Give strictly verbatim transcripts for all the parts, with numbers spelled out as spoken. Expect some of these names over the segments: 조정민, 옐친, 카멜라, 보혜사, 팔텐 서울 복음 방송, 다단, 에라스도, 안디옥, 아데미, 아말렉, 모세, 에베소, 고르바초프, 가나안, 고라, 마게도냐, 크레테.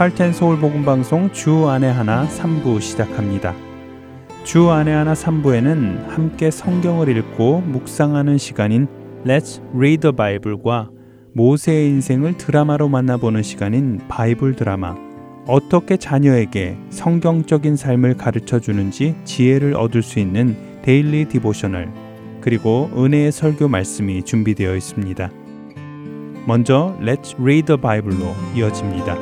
팔텐 서울 복음 방송 주 안에 하나 삼 부 시작합니다. 주 안에 하나 삼 부에는 함께 성경을 읽고 묵상하는 시간인 Let's Read the Bible과 모세의 인생을 드라마로 만나보는 시간인 바이블 드라마, 어떻게 자녀에게 성경적인 삶을 가르쳐주는지 지혜를 얻을 수 있는 데일리 디보셔널, 그리고 은혜의 설교 말씀이 준비되어 있습니다. 먼저 Let's Read the Bible로 이어집니다.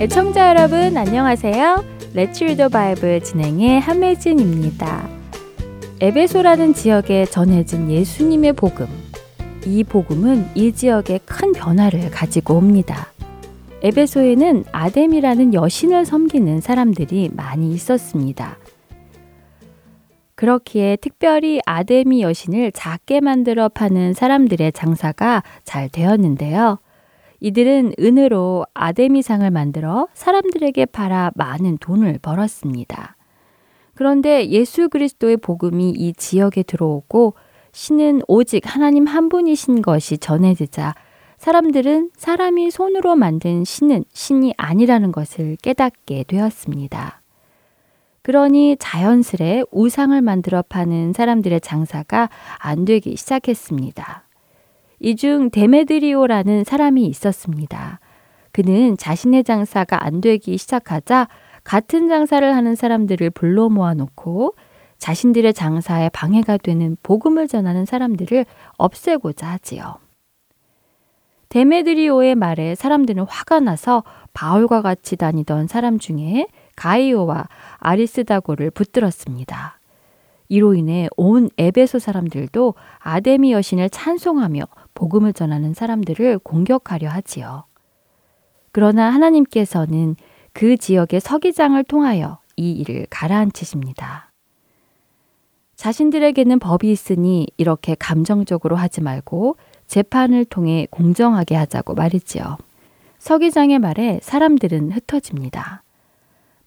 애청자 여러분 안녕하세요. Let's Read the Bible 진행의 함혜진입니다. 에베소라는 지역에 전해진 예수님의 복음, 이 복음은 이 지역에 큰 변화를 가지고 옵니다. 에베소에는 아데미라는 여신을 섬기는 사람들이 많이 있었습니다. 그렇기에 특별히 아데미 여신을 작게 만들어 파는 사람들의 장사가 잘 되었는데요. 이들은 은으로 아데미상을 만들어 사람들에게 팔아 많은 돈을 벌었습니다. 그런데 예수 그리스도의 복음이 이 지역에 들어오고 신은 오직 하나님 한 분이신 것이 전해지자 사람들은 사람이 손으로 만든 신은 신이 아니라는 것을 깨닫게 되었습니다. 그러니 자연스레 우상을 만들어 파는 사람들의 장사가 안 되기 시작했습니다. 이 중 데메드리오라는 사람이 있었습니다. 그는 자신의 장사가 안 되기 시작하자 같은 장사를 하는 사람들을 불러 모아놓고 자신들의 장사에 방해가 되는 복음을 전하는 사람들을 없애고자 하지요. 데메드리오의 말에 사람들은 화가 나서 바울과 같이 다니던 사람 중에 가이오와 아리스다고를 붙들었습니다. 이로 인해 온 에베소 사람들도 아데미 여신을 찬송하며 복음을 전하는 사람들을 공격하려 하지요. 그러나 하나님께서는 그 지역의 서기장을 통하여 이 일을 가라앉히십니다. 자신들에게는 법이 있으니 이렇게 감정적으로 하지 말고 재판을 통해 공정하게 하자고 말이지요. 서기장의 말에 사람들은 흩어집니다.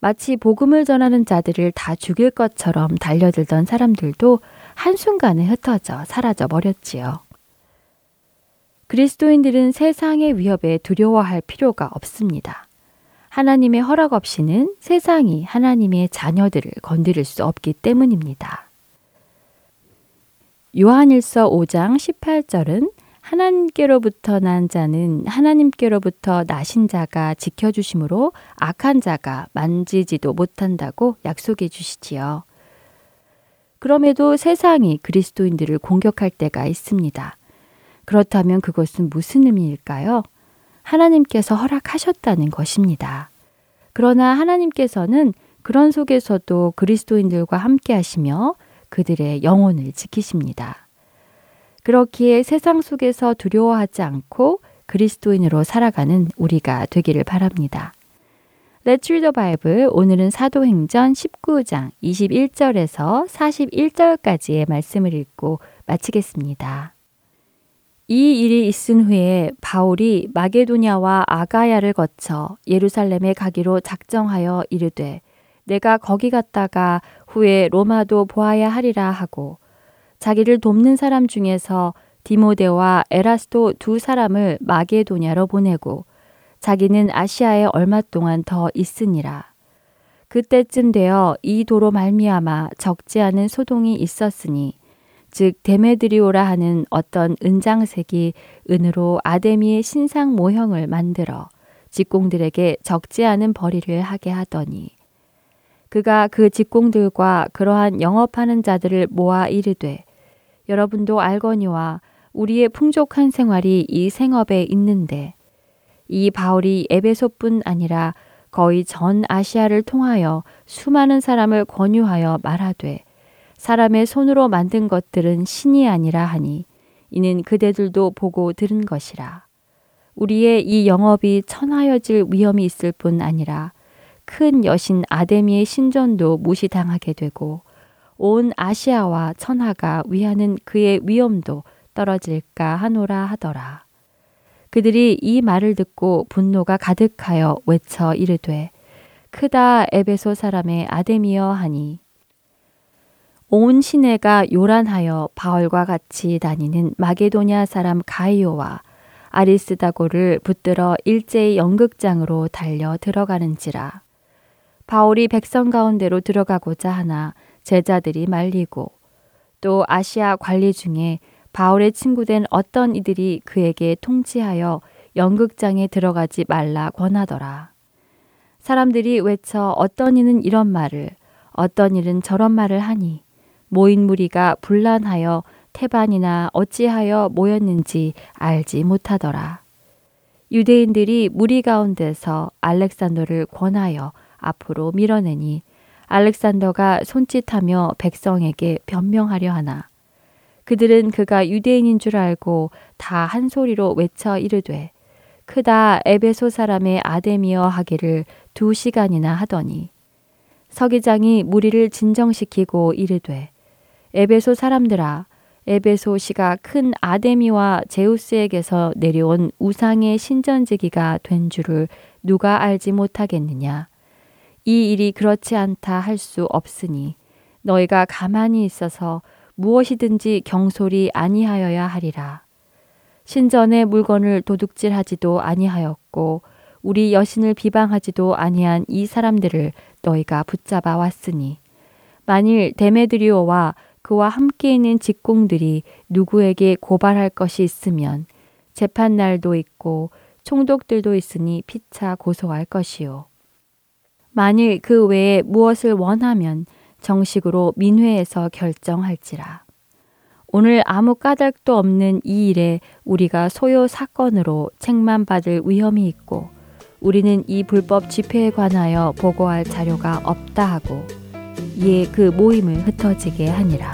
마치 복음을 전하는 자들을 다 죽일 것처럼 달려들던 사람들도 한순간에 흩어져 사라져 버렸지요. 그리스도인들은 세상의 위협에 두려워할 필요가 없습니다. 하나님의 허락 없이는 세상이 하나님의 자녀들을 건드릴 수 없기 때문입니다. 요한일서 오 장 십팔 절은 하나님께로부터 난 자는 하나님께로부터 나신 자가 지켜주심으로 악한 자가 만지지도 못한다고 약속해 주시지요. 그럼에도 세상이 그리스도인들을 공격할 때가 있습니다. 그렇다면 그것은 무슨 의미일까요? 하나님께서 허락하셨다는 것입니다. 그러나 하나님께서는 그런 속에서도 그리스도인들과 함께 하시며 그들의 영혼을 지키십니다. 그렇기에 세상 속에서 두려워하지 않고 그리스도인으로 살아가는 우리가 되기를 바랍니다. Let's Read the Bible, 오늘은 사도행전 십구 장 이십일 절에서 사십일 절까지의 말씀을 읽고 마치겠습니다. 이 일이 있은 후에 바울이 마게도냐와 아가야를 거쳐 예루살렘에 가기로 작정하여 이르되 내가 거기 갔다가 후에 로마도 보아야 하리라 하고 자기를 돕는 사람 중에서 디모데와 에라스도 두 사람을 마게도냐로 보내고 자기는 아시아에 얼마 동안 더 있으니라. 그때쯤 되어 이 도로 말미암아 적지 않은 소동이 있었으니 즉 데메드리오라 하는 어떤 은장색이 은으로 아데미의 신상 모형을 만들어 직공들에게 적지 않은 벌이를 하게 하더니 그가 그 직공들과 그러한 영업하는 자들을 모아 이르되 여러분도 알거니와 우리의 풍족한 생활이 이 생업에 있는데 이 바울이 에베소뿐 아니라 거의 전 아시아를 통하여 수많은 사람을 권유하여 말하되 사람의 손으로 만든 것들은 신이 아니라 하니 이는 그대들도 보고 들은 것이라. 우리의 이 영업이 천하여질 위험이 있을 뿐 아니라 큰 여신 아데미의 신전도 무시당하게 되고 온 아시아와 천하가 위하는 그의 위엄도 떨어질까 하노라 하더라. 그들이 이 말을 듣고 분노가 가득하여 외쳐 이르되 크다 에베소 사람의 아데미여 하니 온 시내가 요란하여 바울과 같이 다니는 마게도냐 사람 가이오와 아리스다고를 붙들어 일제히 연극장으로 달려 들어가는지라. 바울이 백성 가운데로 들어가고자 하나 제자들이 말리고 또 아시아 관리 중에 바울의 친구된 어떤 이들이 그에게 통치하여 연극장에 들어가지 말라 권하더라. 사람들이 외쳐 어떤 이는 이런 말을 어떤 이는 저런 말을 하니 모인 무리가 분란하여 태반이나 어찌하여 모였는지 알지 못하더라. 유대인들이 무리 가운데서 알렉산더를 권하여 앞으로 밀어내니 알렉산더가 손짓하며 백성에게 변명하려 하나 그들은 그가 유대인인 줄 알고 다 한 소리로 외쳐 이르되 크다 에베소 사람의 아데미여 하기를 두 시간이나 하더니 서기장이 무리를 진정시키고 이르되 에베소 사람들아 에베소시가 큰 아데미와 제우스에게서 내려온 우상의 신전지기가 된 줄을 누가 알지 못하겠느냐. 이 일이 그렇지 않다 할 수 없으니 너희가 가만히 있어서 무엇이든지 경솔이 아니하여야 하리라. 신전의 물건을 도둑질하지도 아니하였고 우리 여신을 비방하지도 아니한 이 사람들을 너희가 붙잡아 왔으니 만일 데메드리오와 그와 함께 있는 직공들이 누구에게 고발할 것이 있으면 재판날도 있고 총독들도 있으니 피차 고소할 것이요. 만일 그 외에 무엇을 원하면 정식으로 민회에서 결정할지라. 오늘 아무 까닭도 없는 이 일에 우리가 소요 사건으로 책만 받을 위험이 있고 우리는 이 불법 집회에 관하여 보고할 자료가 없다 하고 이에 그 모임을 흩어지게 하니라.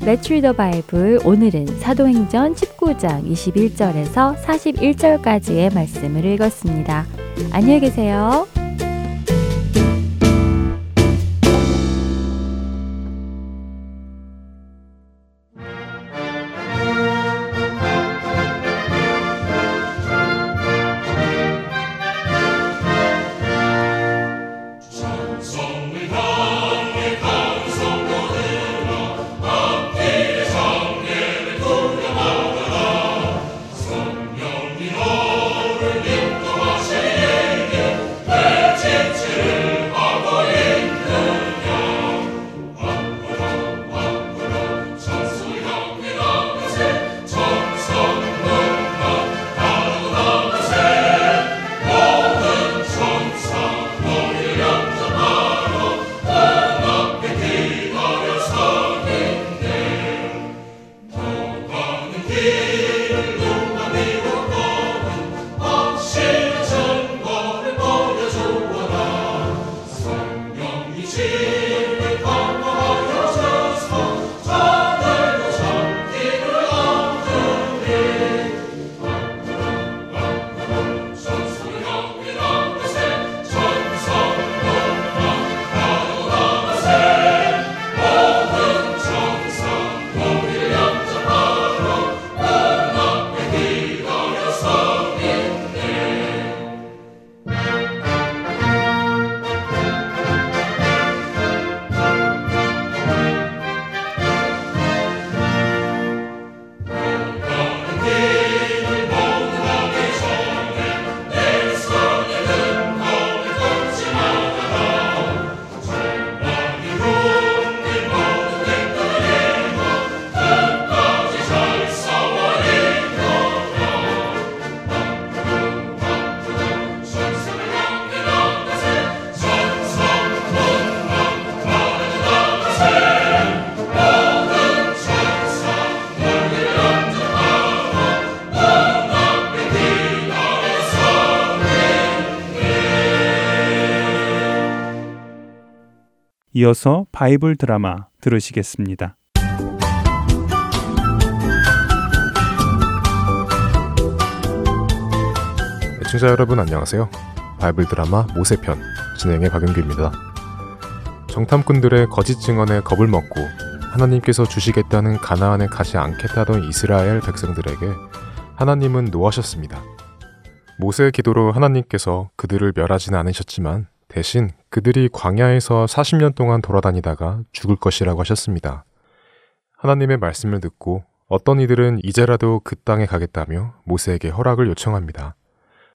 Let's read the Bible. 오늘은 사도행전 십구 장 이십일 절에서 사십일 절까지의 말씀을 읽었습니다. 안녕히 계세요. 이어서 바이블 드라마 들으시겠습니다. 시청자 여러분 안녕하세요. 바이블 드라마 모세편 진행의 박윤규입니다. 정탐꾼들의 거짓 증언에 겁을 먹고 하나님께서 주시겠다는 가나안에 가지 않겠다던 이스라엘 백성들에게 하나님은 노하셨습니다. 모세의 기도로 하나님께서 그들을 멸하지는 않으셨지만 대신 그들이 광야에서 사십 년 동안 돌아다니다가 죽을 것이라고 하셨습니다. 하나님의 말씀을 듣고 어떤 이들은 이제라도 그 땅에 가겠다며 모세에게 허락을 요청합니다.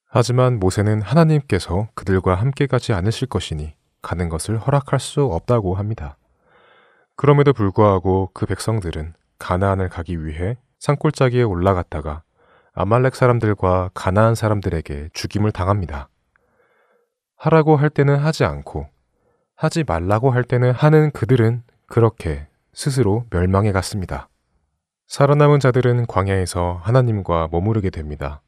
하지만 모세는 하나님께서 그들과 함께 가지 않으실 것이니 가는 것을 허락할 수 없다고 합니다. 그럼에도 불구하고 그 백성들은 가나안을 가기 위해 산골짜기에 올라갔다가 아말렉 사람들과 가나안 사람들에게 죽임을 당합니다. 하라고 할 때는 하지 않고 하지 말라고 할 때는 하는 그들은 그렇게 스스로 멸망해 갔습니다. 살아남은 자들은 광야에서 하나님과 머무르게 됩니다.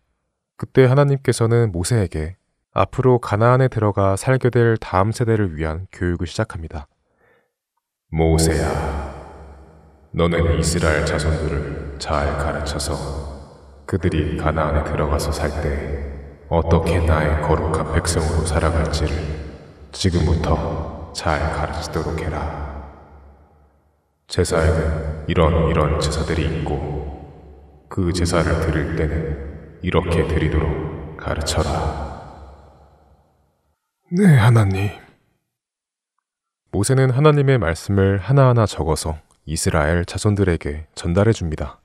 그때 하나님께서는 모세에게 앞으로 가나안에 들어가 살게 될 다음 세대를 위한 교육을 시작합니다. 모세야, 너는 이스라엘 자손들을 잘 가르쳐서 그들이 가나안에 들어가서 살 때 어떻게 나의 거룩한 백성으로 살아갈지를 지금부터 잘 가르치도록 해라. 제사에는 이런 이런 제사들이 있고 그 제사를 드릴 때는 이렇게 드리도록 가르쳐라. 네, 하나님. 모세는 하나님의 말씀을 하나하나 적어서 이스라엘 자손들에게 전달해 줍니다.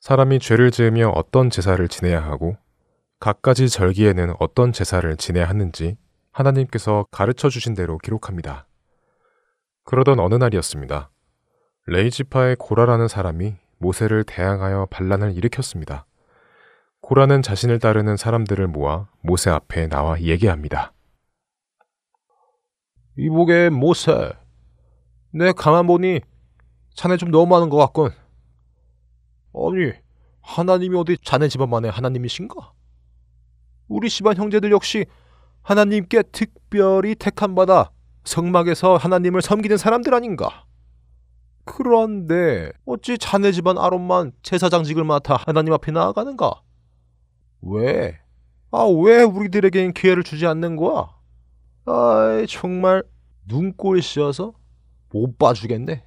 사람이 죄를 지으며 어떤 제사를 지내야 하고 각가지 절기에는 어떤 제사를 지내야 하는지 하나님께서 가르쳐 주신 대로 기록합니다. 그러던 어느 날이었습니다. 레이지파의 고라라는 사람이 모세를 대항하여 반란을 일으켰습니다. 고라는 자신을 따르는 사람들을 모아 모세 앞에 나와 얘기합니다. 이보게 모세, 내 가만 보니 자네 좀 너무 많은 것 같군. 아니, 하나님이 어디 자네 집안만의 하나님이신가? 우리 집안 형제들 역시 하나님께 특별히 택함받아 성막에서 하나님을 섬기는 사람들 아닌가? 그런데 어찌 자네 집안 아론만 제사장직을 맡아 하나님 앞에 나아가는가? 왜? 아, 왜 우리들에겐 기회를 주지 않는 거야? 아이, 정말 눈꼴 씌어서 못 봐주겠네.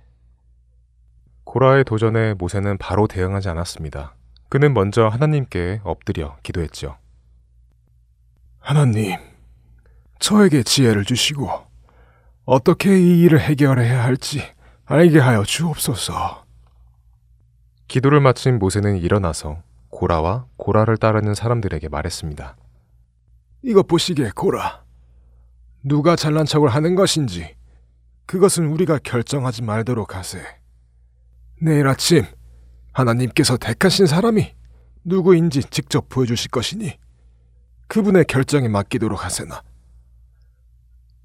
고라의 도전에 모세는 바로 대응하지 않았습니다. 그는 먼저 하나님께 엎드려 기도했죠. 하나님, 저에게 지혜를 주시고 어떻게 이 일을 해결해야 할지 알게 하여 주옵소서. 기도를 마친 모세는 일어나서 고라와 고라를 따르는 사람들에게 말했습니다. 이것 보시게 고라. 누가 잘난 척을 하는 것인지 그것은 우리가 결정하지 말도록 하세. 내일 아침 하나님께서 택하신 사람이 누구인지 직접 보여주실 것이니 그분의 결정에 맡기도록 하세나.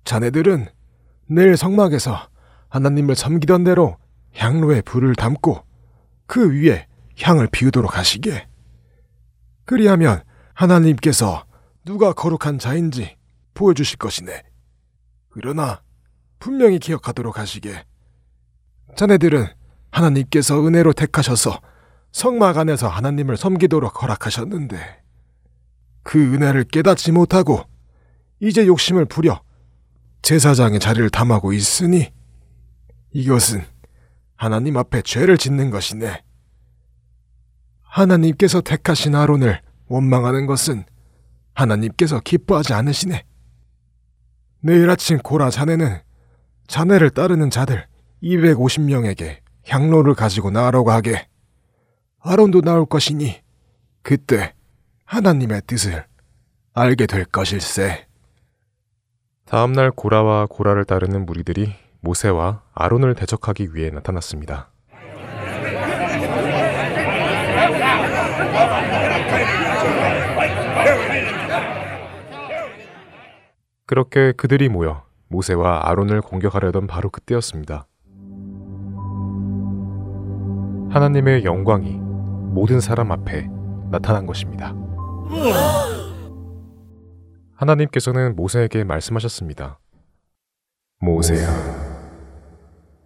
자네들은 내일 성막에서 하나님을 섬기던 대로 향로에 불을 담고 그 위에 향을 피우도록 하시게. 그리하면 하나님께서 누가 거룩한 자인지 보여주실 것이네. 그러나 분명히 기억하도록 하시게. 자네들은 하나님께서 은혜로 택하셔서 성막 안에서 하나님을 섬기도록 허락하셨는데 그 은혜를 깨닫지 못하고 이제 욕심을 부려 제사장의 자리를 탐하고 있으니 이것은 하나님 앞에 죄를 짓는 것이네. 하나님께서 택하신 아론을 원망하는 것은 하나님께서 기뻐하지 않으시네. 내일 아침 고라 자네는 자네를 따르는 자들 이백오십 명에게 향로를 가지고 나아라고 하게. 아론도 나올 것이니 그때 하나님의 뜻을 알게 될 것일세. 다음날 고라와 고라를 따르는 무리들이 모세와 아론을 대적하기 위해 나타났습니다. 그렇게 그들이 모여 모세와 아론을 공격하려던 바로 그때였습니다. 하나님의 영광이 모든 사람 앞에 나타난 것입니다. 하나님께서는 모세에게 말씀하셨습니다. 모세야,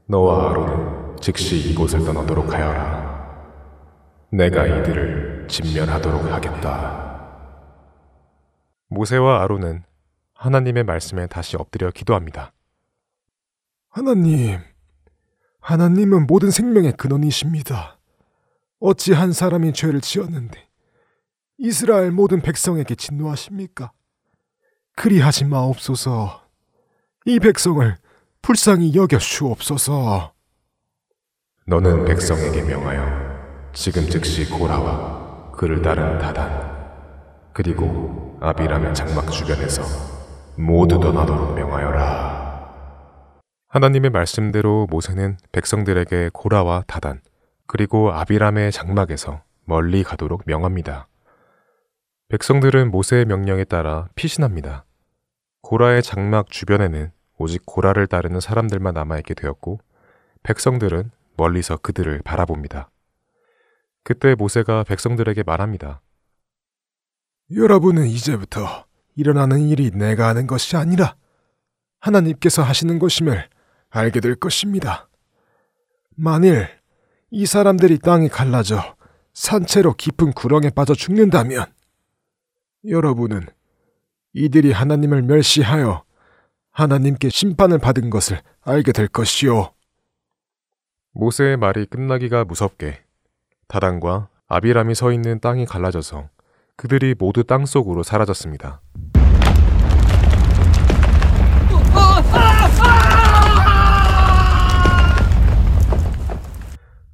너와 아론은 즉시 이곳을 떠나도록 하여라. 내가 이들을 진멸하도록 하겠다. 모세와 아론은 하나님의 말씀에 다시 엎드려 기도합니다. 하나님, 하나님은 모든 생명의 근원이십니다. 어찌 한 사람이 죄를 지었는데 이스라엘 모든 백성에게 진노하십니까? 그리하지 마옵소서. 이 백성을 불쌍히 여겨 주옵소서. 너는 백성에게 명하여 지금 즉시 고라와 그를 따른 다단 그리고 아비라면 장막 주변에서 모두 떠나도록 명하여라. 하나님의 말씀대로 모세는 백성들에게 고라와 다단 그리고 아비람의 장막에서 멀리 가도록 명합니다. 백성들은 모세의 명령에 따라 피신합니다. 고라의 장막 주변에는 오직 고라를 따르는 사람들만 남아있게 되었고 백성들은 멀리서 그들을 바라봅니다. 그때 모세가 백성들에게 말합니다. 여러분은 이제부터 일어나는 일이 내가 하는 것이 아니라 하나님께서 하시는 것임을 알게 될 것입니다. 만일 이 사람들이 땅이 갈라져 산채로 깊은 구렁에 빠져 죽는다면 여러분은 이들이 하나님을 멸시하여 하나님께 심판을 받은 것을 알게 될 것이요. 모세의 말이 끝나기가 무섭게 다단과 아비람이 서 있는 땅이 갈라져서 그들이 모두 땅 속으로 사라졌습니다.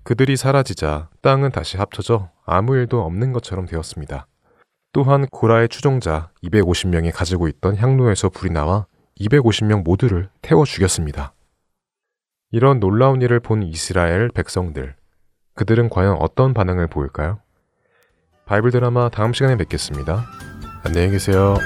그들이 사라지자 땅은 다시 합쳐져 아무 일도 없는 것처럼 되었습니다. 또한 고라의 추종자 이백오십 명이 가지고 있던 향로에서 불이 나와 이백오십 명 모두를 태워 죽였습니다. 이런 놀라운 일을 본 이스라엘 백성들, 그들은 과연 어떤 반응을 보일까요? 바이블 드라마 다음 시간에 뵙겠습니다. 안녕히 계세요.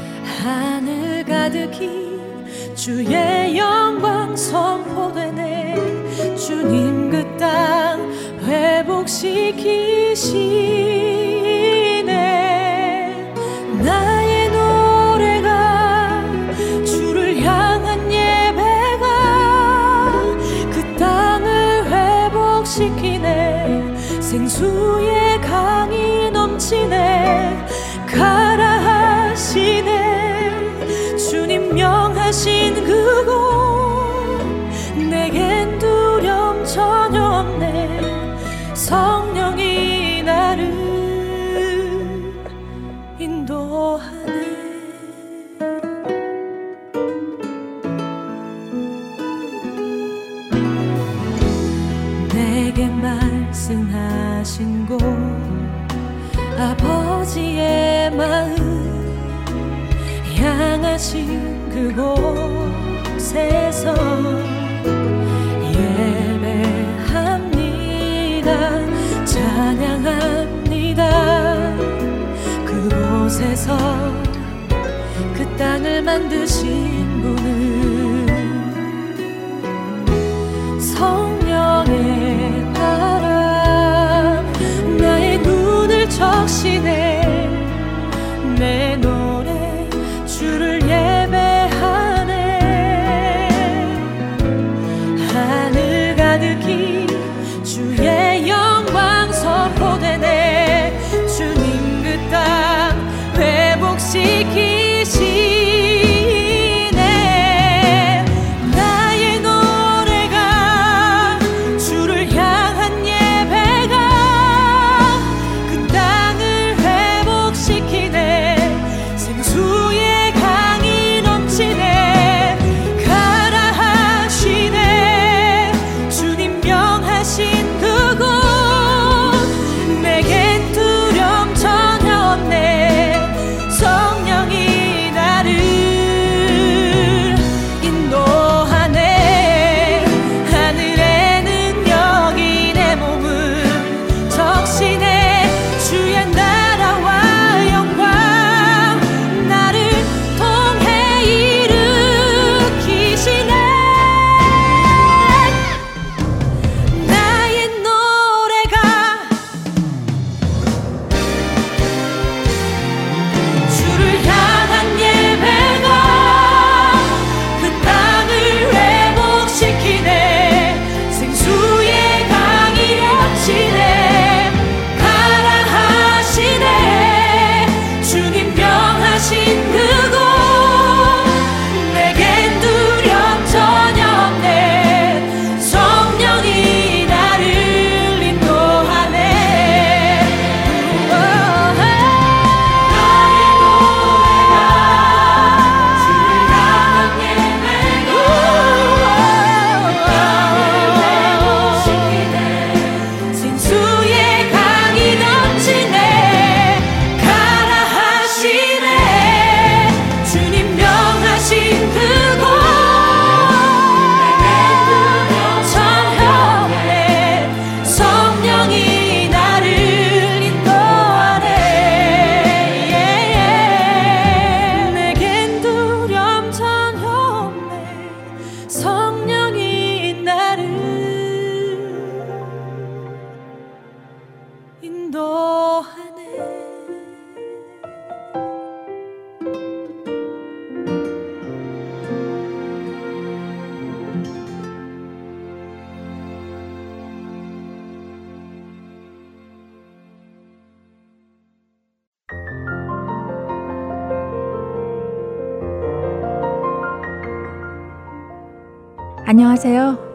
시키시네 안녕하세요.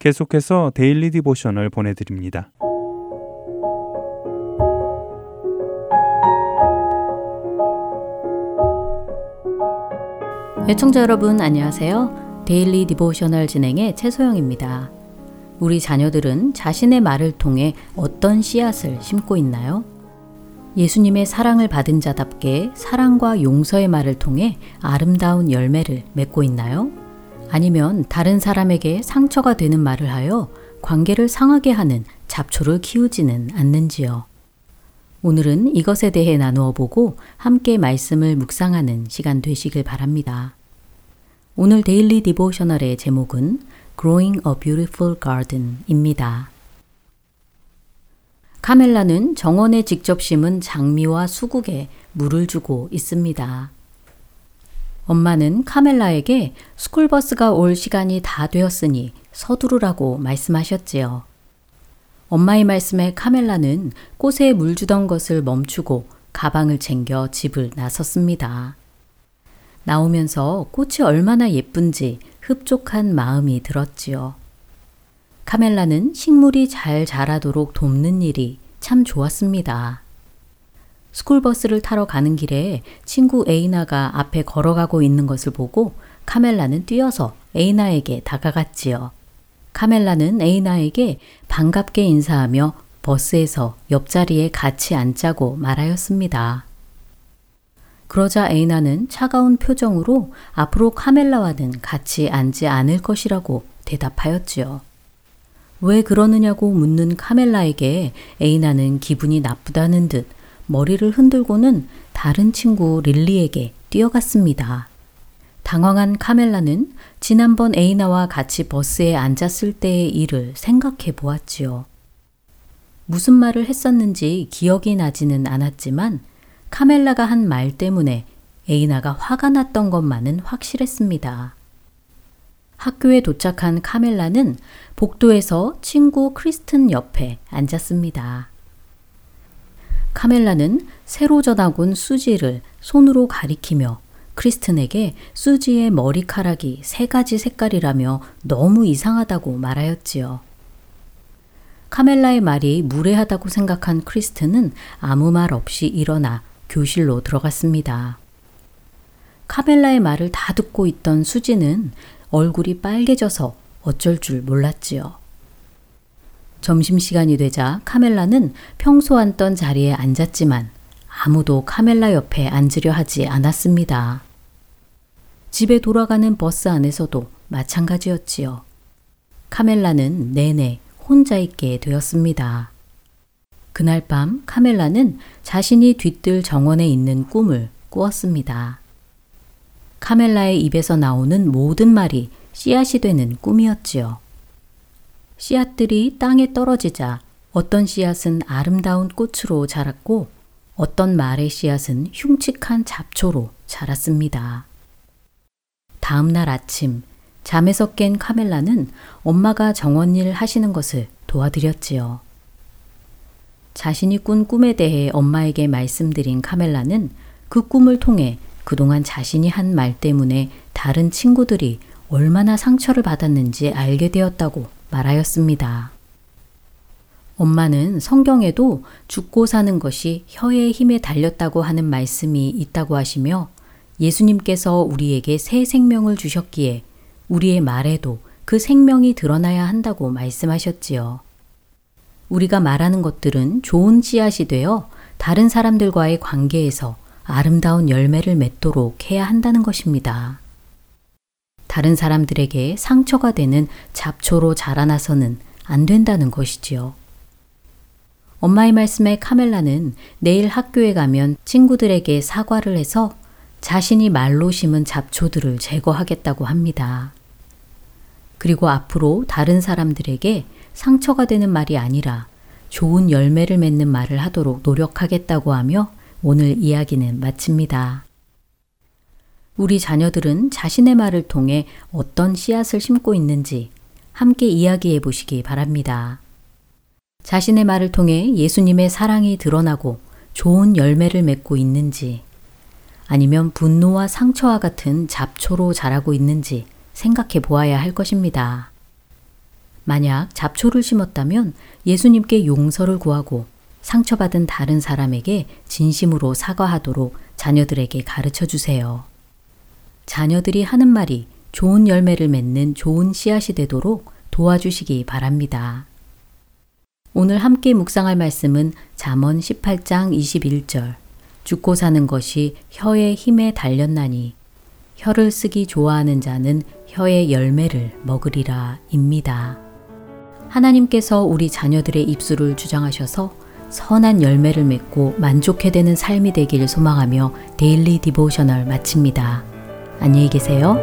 계속해서 데일리 디보셔널 보내드립니다. 애청자 여러분 안녕하세요. 데일리 디보셔널 진행의 최소영입니다. 우리 자녀들은 자신의 말을 통해 어떤 씨앗을 심고 있나요? 예수님의 사랑을 받은 자답게 사랑과 용서의 말을 통해 아름다운 열매를 맺고 있나요? 아니면 다른 사람에게 상처가 되는 말을 하여 관계를 상하게 하는 잡초를 키우지는 않는지요. 오늘은 이것에 대해 나누어 보고 함께 말씀을 묵상하는 시간 되시길 바랍니다. 오늘 데일리 디보셔널의 제목은 Growing a Beautiful Garden입니다. 카멜라는 정원에 직접 심은 장미와 수국에 물을 주고 있습니다. 엄마는 카멜라에게 스쿨버스가 올 시간이 다 되었으니 서두르라고 말씀하셨지요. 엄마의 말씀에 카멜라는 꽃에 물 주던 것을 멈추고 가방을 챙겨 집을 나섰습니다. 나오면서 꽃이 얼마나 예쁜지 흡족한 마음이 들었지요. 카멜라는 식물이 잘 자라도록 돕는 일이 참 좋았습니다. 스쿨버스를 타러 가는 길에 친구 에이나가 앞에 걸어가고 있는 것을 보고 카멜라는 뛰어서 에이나에게 다가갔지요. 카멜라는 에이나에게 반갑게 인사하며 버스에서 옆자리에 같이 앉자고 말하였습니다. 그러자 에이나는 차가운 표정으로 앞으로 카멜라와는 같이 앉지 않을 것이라고 대답하였지요. 왜 그러느냐고 묻는 카멜라에게 에이나는 기분이 나쁘다는 듯 머리를 흔들고는 다른 친구 릴리에게 뛰어갔습니다. 당황한 카멜라는 지난번 에이나와 같이 버스에 앉았을 때의 일을 생각해 보았지요. 무슨 말을 했었는지 기억이 나지는 않았지만 카멜라가 한 말 때문에 에이나가 화가 났던 것만은 확실했습니다. 학교에 도착한 카멜라는 복도에서 친구 크리스틴 옆에 앉았습니다. 카멜라는 새로 전학 온 수지를 손으로 가리키며 크리스틴에게 수지의 머리카락이 세 가지 색깔이라며 너무 이상하다고 말하였지요. 카멜라의 말이 무례하다고 생각한 크리스틴은 아무 말 없이 일어나 교실로 들어갔습니다. 카멜라의 말을 다 듣고 있던 수지는 얼굴이 빨개져서 어쩔 줄 몰랐지요. 점심시간이 되자 카멜라는 평소 앉던 자리에 앉았지만 아무도 카멜라 옆에 앉으려 하지 않았습니다. 집에 돌아가는 버스 안에서도 마찬가지였지요. 카멜라는 내내 혼자 있게 되었습니다. 그날 밤 카멜라는 자신이 뒤뜰 정원에 있는 꿈을 꾸었습니다. 카멜라의 입에서 나오는 모든 말이 씨앗이 되는 꿈이었지요. 씨앗들이 땅에 떨어지자 어떤 씨앗은 아름다운 꽃으로 자랐고 어떤 말의 씨앗은 흉측한 잡초로 자랐습니다. 다음 날 아침, 잠에서 깬 카멜라는 엄마가 정원일 하시는 것을 도와드렸지요. 자신이 꾼 꿈에 대해 엄마에게 말씀드린 카멜라는 그 꿈을 통해 그동안 자신이 한 말 때문에 다른 친구들이 얼마나 상처를 받았는지 알게 되었다고 말하였습니다. 엄마는 성경에도 죽고 사는 것이 혀의 힘에 달렸다고 하는 말씀이 있다고 하시며 예수님께서 우리에게 새 생명을 주셨기에 우리의 말에도 그 생명이 드러나야 한다고 말씀하셨지요. 우리가 말하는 것들은 좋은 씨앗이 되어 다른 사람들과의 관계에서 아름다운 열매를 맺도록 해야 한다는 것입니다. 다른 사람들에게 상처가 되는 잡초로 자라나서는 안 된다는 것이지요. 엄마의 말씀에 카멜라는 내일 학교에 가면 친구들에게 사과를 해서 자신이 말로 심은 잡초들을 제거하겠다고 합니다. 그리고 앞으로 다른 사람들에게 상처가 되는 말이 아니라 좋은 열매를 맺는 말을 하도록 노력하겠다고 하며 오늘 이야기는 마칩니다. 우리 자녀들은 자신의 말을 통해 어떤 씨앗을 심고 있는지 함께 이야기해 보시기 바랍니다. 자신의 말을 통해 예수님의 사랑이 드러나고 좋은 열매를 맺고 있는지 아니면 분노와 상처와 같은 잡초로 자라고 있는지 생각해 보아야 할 것입니다. 만약 잡초를 심었다면 예수님께 용서를 구하고 상처받은 다른 사람에게 진심으로 사과하도록 자녀들에게 가르쳐 주세요. 자녀들이 하는 말이 좋은 열매를 맺는 좋은 씨앗이 되도록 도와주시기 바랍니다. 오늘 함께 묵상할 말씀은 잠언 십팔 장 이십일 절 죽고 사는 것이 혀의 힘에 달렸나니 혀를 쓰기 좋아하는 자는 혀의 열매를 먹으리라 입니다. 하나님께서 우리 자녀들의 입술을 주장하셔서 선한 열매를 맺고 만족해 되는 삶이 되길 소망하며 데일리 디보셔널 마칩니다. 안녕히 계세요.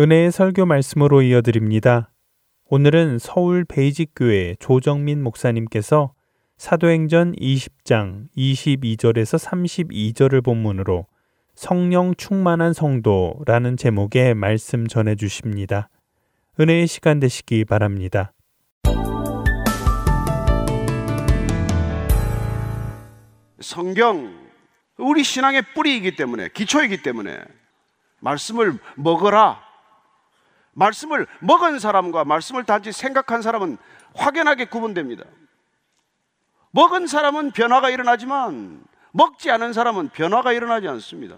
은혜의 설교 말씀으로 이어드립니다. 오늘은 서울 베이직교회 조정민 목사님께서 사도행전 이십 장 이십이 절에서 삼십이 절을 본문으로 성령 충만한 성도라는 제목의 말씀 전해주십니다. 은혜의 시간 되시기 바랍니다. 성경, 우리 신앙의 뿌리이기 때문에, 기초이기 때문에 말씀을 먹어라. 말씀을 먹은 사람과 말씀을 단지 생각한 사람은 확연하게 구분됩니다. 먹은 사람은 변화가 일어나지만 먹지 않은 사람은 변화가 일어나지 않습니다.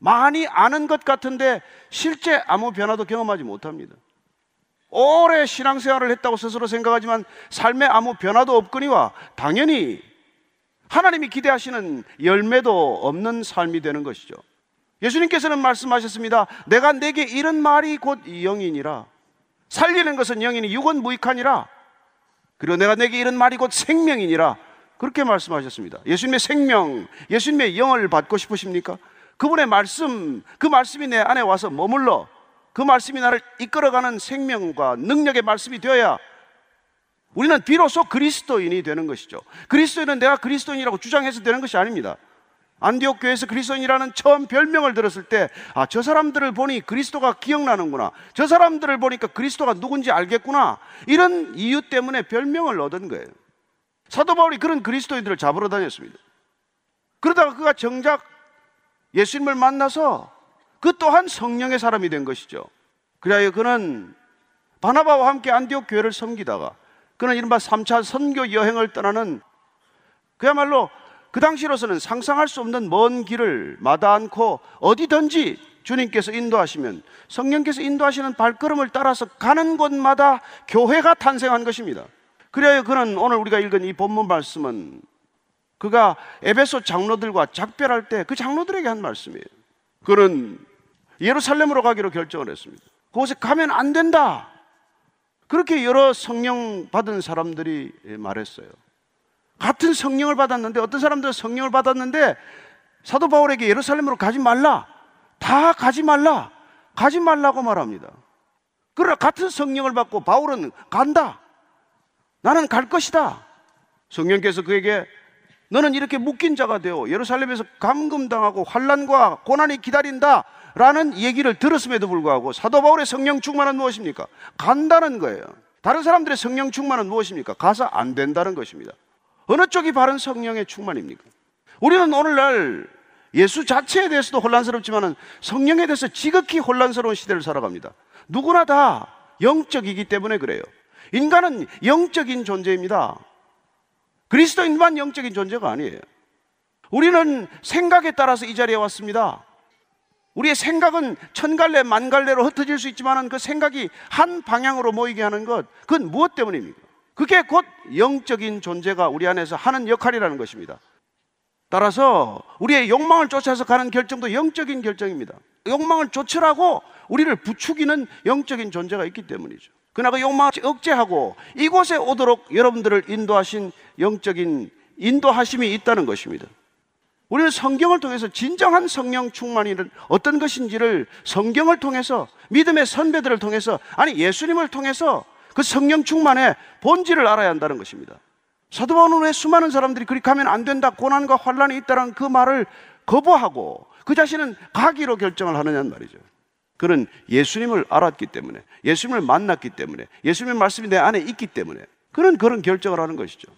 많이 아는 것 같은데 실제 아무 변화도 경험하지 못합니다. 오래 신앙생활을 했다고 스스로 생각하지만 삶에 아무 변화도 없거니와 당연히 하나님이 기대하시는 열매도 없는 삶이 되는 것이죠. 예수님께서는 말씀하셨습니다. 내가 내게 이런 말이 곧 영이니라. 살리는 것은 영이니 육은 무익하니라. 그리고 내가 내게 이런 말이 곧 생명이니라. 그렇게 말씀하셨습니다. 예수님의 생명, 예수님의 영을 받고 싶으십니까? 그분의 말씀, 그 말씀이 내 안에 와서 머물러 그 말씀이 나를 이끌어가는 생명과 능력의 말씀이 되어야 우리는 비로소 그리스도인이 되는 것이죠. 그리스도인은 내가 그리스도인이라고 주장해서 되는 것이 아닙니다. 안디옥 교회에서 그리스도인이라는 처음 별명을 들었을 때, 아, 저 사람들을 보니 그리스도가 기억나는구나, 저 사람들을 보니까 그리스도가 누군지 알겠구나, 이런 이유 때문에 별명을 얻은 거예요. 사도 바울이 그런 그리스도인들을 잡으러 다녔습니다. 그러다가 그가 정작 예수님을 만나서 그 또한 성령의 사람이 된 것이죠. 그래야 그는 바나바와 함께 안디옥 교회를 섬기다가 그는 이른바 삼 차 선교 여행을 떠나는, 그야말로 그 당시로서는 상상할 수 없는 먼 길을 마다 않고 어디든지 주님께서 인도하시면, 성령께서 인도하시는 발걸음을 따라서 가는 곳마다 교회가 탄생한 것입니다. 그래야 그는, 오늘 우리가 읽은 이 본문 말씀은 그가 에베소 장로들과 작별할 때 그 장로들에게 한 말씀이에요. 그는 예루살렘으로 가기로 결정을 했습니다. 그곳에 가면 안 된다, 그렇게 여러 성령 받은 사람들이 말했어요. 같은 성령을 받았는데, 어떤 사람들은 성령을 받았는데 사도 바울에게 예루살렘으로 가지 말라, 다 가지 말라, 가지 말라고 말합니다. 그러나 같은 성령을 받고 바울은 간다, 나는 갈 것이다. 성령께서 그에게 너는 이렇게 묶인 자가 되어 예루살렘에서 감금당하고 환난과 고난이 기다린다 라는 얘기를 들었음에도 불구하고 사도 바울의 성령 충만은 무엇입니까? 간다는 거예요. 다른 사람들의 성령 충만은 무엇입니까? 가서 안 된다는 것입니다. 어느 쪽이 바른 성령의 충만입니까? 우리는 오늘날 예수 자체에 대해서도 혼란스럽지만 성령에 대해서 지극히 혼란스러운 시대를 살아갑니다. 누구나 다 영적이기 때문에 그래요. 인간은 영적인 존재입니다. 그리스도인만 영적인 존재가 아니에요. 우리는 생각에 따라서 이 자리에 왔습니다. 우리의 생각은 천갈래 만갈래로 흩어질 수 있지만 그 생각이 한 방향으로 모이게 하는 것, 그건 무엇 때문입니까? 그게 곧 영적인 존재가 우리 안에서 하는 역할이라는 것입니다. 따라서 우리의 욕망을 쫓아서 가는 결정도 영적인 결정입니다. 욕망을 쫓으라고 우리를 부추기는 영적인 존재가 있기 때문이죠. 그러나 그 욕망을 억제하고 이곳에 오도록 여러분들을 인도하신 영적인 인도하심이 있다는 것입니다. 우리는 성경을 통해서 진정한 성령 충만이 어떤 것인지를 성경을 통해서, 믿음의 선배들을 통해서, 아니 예수님을 통해서 그 성령 충만의 본질을 알아야 한다는 것입니다. 사도 바울은 왜 수많은 사람들이 그리 가면 안 된다, 고난과 환란이 있다는 그 말을 거부하고 그 자신은 가기로 결정을 하느냐는 말이죠. 그는 예수님을 알았기 때문에, 예수님을 만났기 때문에, 예수님의 말씀이 내 안에 있기 때문에 그는 그런 결정을 하는 것이죠.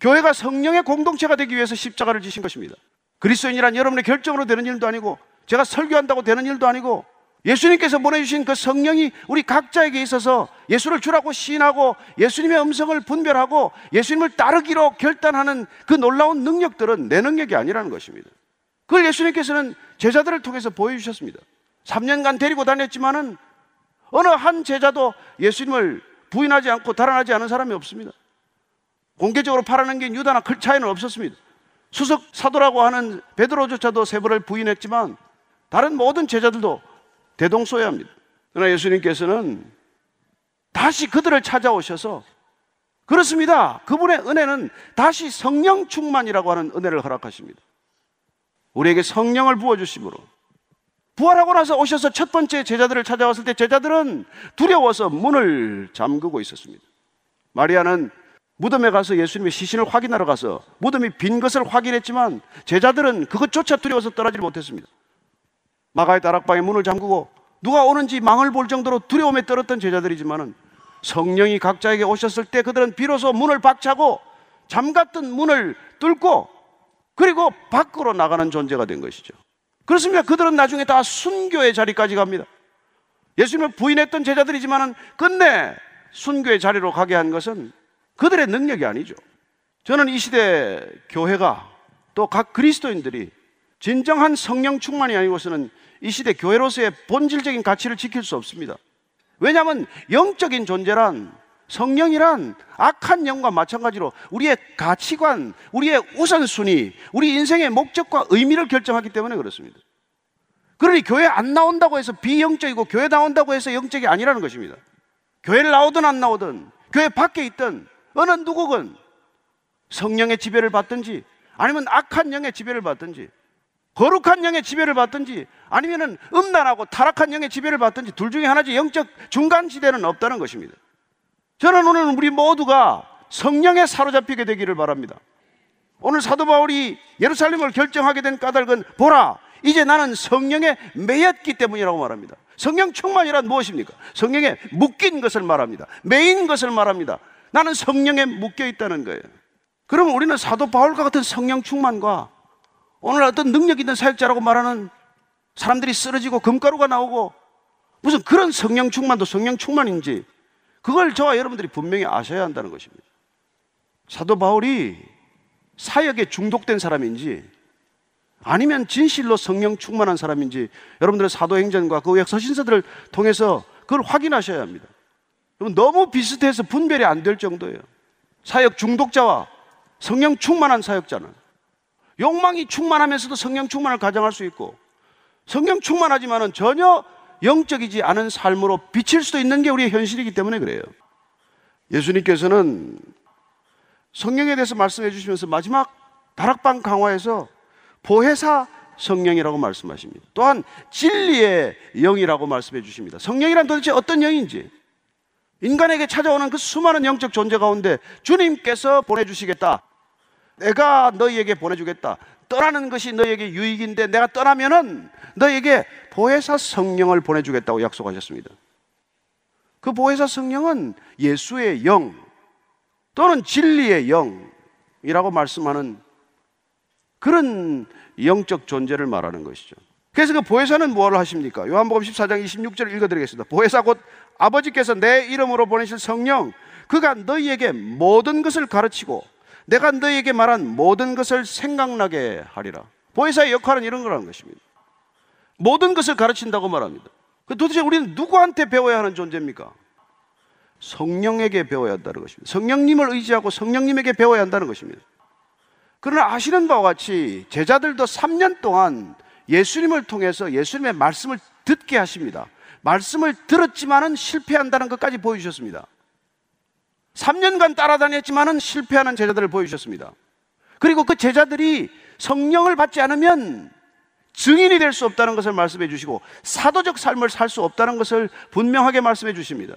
교회가 성령의 공동체가 되기 위해서 십자가를 지신 것입니다. 그리스도인이란 여러분의 결정으로 되는 일도 아니고, 제가 설교한다고 되는 일도 아니고, 예수님께서 보내주신 그 성령이 우리 각자에게 있어서 예수를 주라고 시인하고 예수님의 음성을 분별하고 예수님을 따르기로 결단하는 그 놀라운 능력들은 내 능력이 아니라는 것입니다. 그걸 예수님께서는 제자들을 통해서 보여주셨습니다. 삼 년간 데리고 다녔지만은 어느 한 제자도 예수님을 부인하지 않고 달아나지 않은 사람이 없습니다. 공개적으로 팔아넘긴 유다나 큰 차이는 없었습니다. 수석 사도라고 하는 베드로조차도 세벌을 부인했지만 다른 모든 제자들도 대동소이합니다. 그러나 예수님께서는 다시 그들을 찾아오셔서, 그렇습니다, 그분의 은혜는 다시 성령 충만이라고 하는 은혜를 허락하십니다. 우리에게 성령을 부어주심으로, 부활하고 나서 오셔서 첫 번째 제자들을 찾아왔을 때 제자들은 두려워서 문을 잠그고 있었습니다. 마리아는 무덤에 가서 예수님의 시신을 확인하러 가서 무덤이 빈 것을 확인했지만 제자들은 그것조차 두려워서 떠나지 못했습니다. 마가의 다락방에 문을 잠그고 누가 오는지 망을 볼 정도로 두려움에 떨었던 제자들이지만 성령이 각자에게 오셨을 때 그들은 비로소 문을 박차고 잠갔던 문을 뚫고 그리고 밖으로 나가는 존재가 된 것이죠. 그렇습니다. 그들은 나중에 다 순교의 자리까지 갑니다. 예수님을 부인했던 제자들이지만 끝내 순교의 자리로 가게 한 것은 그들의 능력이 아니죠. 저는 이 시대 교회가 또 각 그리스도인들이 진정한 성령 충만이 아니고서는 이 시대 교회로서의 본질적인 가치를 지킬 수 없습니다. 왜냐하면 영적인 존재란, 성령이란 악한 영과 마찬가지로 우리의 가치관, 우리의 우선순위, 우리 인생의 목적과 의미를 결정하기 때문에 그렇습니다. 그러니 교회 안 나온다고 해서 비영적이고 교회 나온다고 해서 영적이 아니라는 것입니다. 교회를 나오든 안 나오든, 교회 밖에 있든 어느 누구건 성령의 지배를 받든지, 아니면 악한 영의 지배를 받든지, 거룩한 영의 지배를 받든지, 아니면 음란하고 타락한 영의 지배를 받든지, 둘 중에 하나지 영적 중간지대는 없다는 것입니다. 저는 오늘 우리 모두가 성령에 사로잡히게 되기를 바랍니다. 오늘 사도 바울이 예루살렘을 결정하게 된 까닭은, 보라 이제 나는 성령에 매였기 때문이라고 말합니다. 성령 충만이란 무엇입니까? 성령에 묶인 것을 말합니다. 매인 것을 말합니다. 나는 성령에 묶여 있다는 거예요. 그럼 우리는 사도 바울과 같은 성령 충만과 오늘 어떤 능력 있는 사역자라고 말하는 사람들이 쓰러지고 금가루가 나오고 무슨 그런 성령 충만도 성령 충만인지, 그걸 저와 여러분들이 분명히 아셔야 한다는 것입니다. 사도 바울이 사역에 중독된 사람인지 아니면 진실로 성령 충만한 사람인지 여러분들의 사도행전과 그 서신서들을 통해서 그걸 확인하셔야 합니다. 너무 비슷해서 분별이 안 될 정도예요. 사역 중독자와 성령 충만한 사역자는 욕망이 충만하면서도 성령 충만을 가장할 수 있고, 성령 충만하지만은 전혀 영적이지 않은 삶으로 비칠 수도 있는 게 우리의 현실이기 때문에 그래요. 예수님께서는 성령에 대해서 말씀해 주시면서 마지막 다락방 강화에서 보혜사 성령이라고 말씀하십니다. 또한 진리의 영이라고 말씀해 주십니다. 성령이란 도대체 어떤 영인지, 인간에게 찾아오는 그 수많은 영적 존재 가운데 주님께서 보내주시겠다, 내가 너희에게 보내주겠다, 떠나는 것이 너희에게 유익인데 내가 떠나면은 너희에게 보혜사 성령을 보내주겠다고 약속하셨습니다. 그 보혜사 성령은 예수의 영 또는 진리의 영이라고 말씀하는 그런 영적 존재를 말하는 것이죠. 그래서 그 보혜사는 무엇을 하십니까? 요한복음 십사 장 이십육 절을 읽어드리겠습니다. 보혜사 곧 아버지께서 내 이름으로 보내실 성령, 그가 너희에게 모든 것을 가르치고 내가 너희에게 말한 모든 것을 생각나게 하리라. 보혜사의 역할은 이런 거라는 것입니다. 모든 것을 가르친다고 말합니다. 도대체 우리는 누구한테 배워야 하는 존재입니까? 성령에게 배워야 한다는 것입니다. 성령님을 의지하고 성령님에게 배워야 한다는 것입니다. 그러나 아시는 바와 같이 제자들도 삼 년 동안 예수님을 통해서 예수님의 말씀을 듣게 하십니다. 말씀을 들었지만은 실패한다는 것까지 보여주셨습니다. 삼 년간 따라다녔지만은 실패하는 제자들을 보여주셨습니다. 그리고 그 제자들이 성령을 받지 않으면 증인이 될 수 없다는 것을 말씀해 주시고 사도적 삶을 살 수 없다는 것을 분명하게 말씀해 주십니다.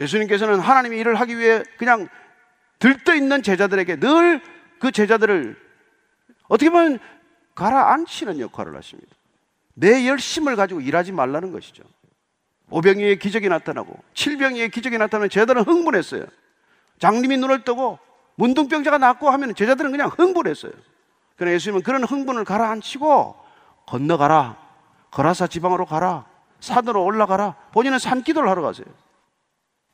예수님께서는 하나님의 일을 하기 위해 그냥 들떠있는 제자들에게 늘 그 제자들을 어떻게 보면 가라앉히는 역할을 하십니다. 내 열심을 가지고 일하지 말라는 것이죠. 오병이의 기적이 나타나고 칠병이의 기적이 나타나면 제자들은 흥분했어요. 장님이 눈을 뜨고 문둥병자가 낫고 하면 제자들은 그냥 흥분했어요. 그러나 예수님은 그런 흥분을 가라앉히고 건너가라, 거라사 지방으로 가라, 산으로 올라가라, 본인은 산기도를 하러 가세요.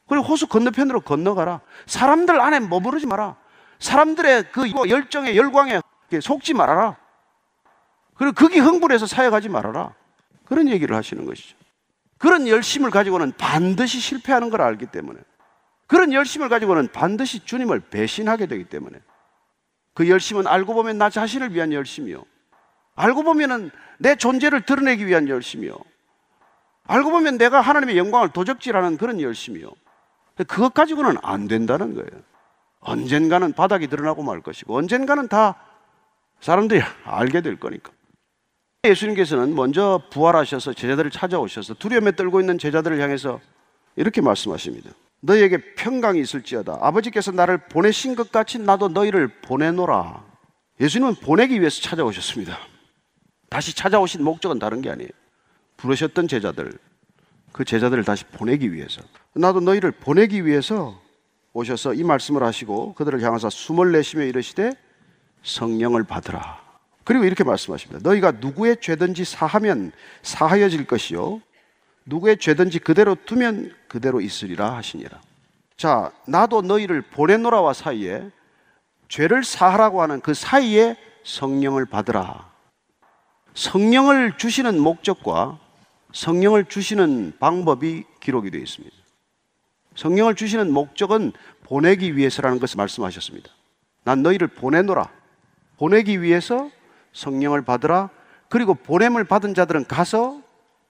그리고 호수 건너편으로 건너가라, 사람들 안에 머무르지 마라, 사람들의 그 열정에 열광에 속지 말아라, 그리고 거기 흥분해서 사역하지 말아라, 그런 얘기를 하시는 것이죠. 그런 열심을 가지고는 반드시 실패하는 걸 알기 때문에, 그런 열심을 가지고는 반드시 주님을 배신하게 되기 때문에, 그 열심은 알고 보면 나 자신을 위한 열심이요, 알고 보면은 내 존재를 드러내기 위한 열심이요, 알고 보면 내가 하나님의 영광을 도적질하는 그런 열심이요, 그것 가지고는 안 된다는 거예요. 언젠가는 바닥이 드러나고 말 것이고 언젠가는 다 사람들이 알게 될 거니까. 예수님께서는 먼저 부활하셔서 제자들을 찾아오셔서 두려움에 떨고 있는 제자들을 향해서 이렇게 말씀하십니다. 너희에게 평강이 있을지어다. 아버지께서 나를 보내신 것 같이 나도 너희를 보내노라. 예수님은 보내기 위해서 찾아오셨습니다. 다시 찾아오신 목적은 다른 게 아니에요. 부르셨던 제자들, 그 제자들을 다시 보내기 위해서, 나도 너희를 보내기 위해서 오셔서 이 말씀을 하시고 그들을 향하사 숨을 내쉬며 이르시되 성령을 받으라. 그리고 이렇게 말씀하십니다. 너희가 누구의 죄든지 사하면 사하여질 것이요, 누구의 죄든지 그대로 두면 그대로 있으리라 하시니라. 자, 나도 너희를 보내노라와 사이에 죄를 사하라고 하는 그 사이에 성령을 받으라. 성령을 주시는 목적과 성령을 주시는 방법이 기록이 되어 있습니다. 성령을 주시는 목적은 보내기 위해서라는 것을 말씀하셨습니다. 난 너희를 보내노라. 보내기 위해서 성령을 받으라. 그리고 보냄을 받은 자들은 가서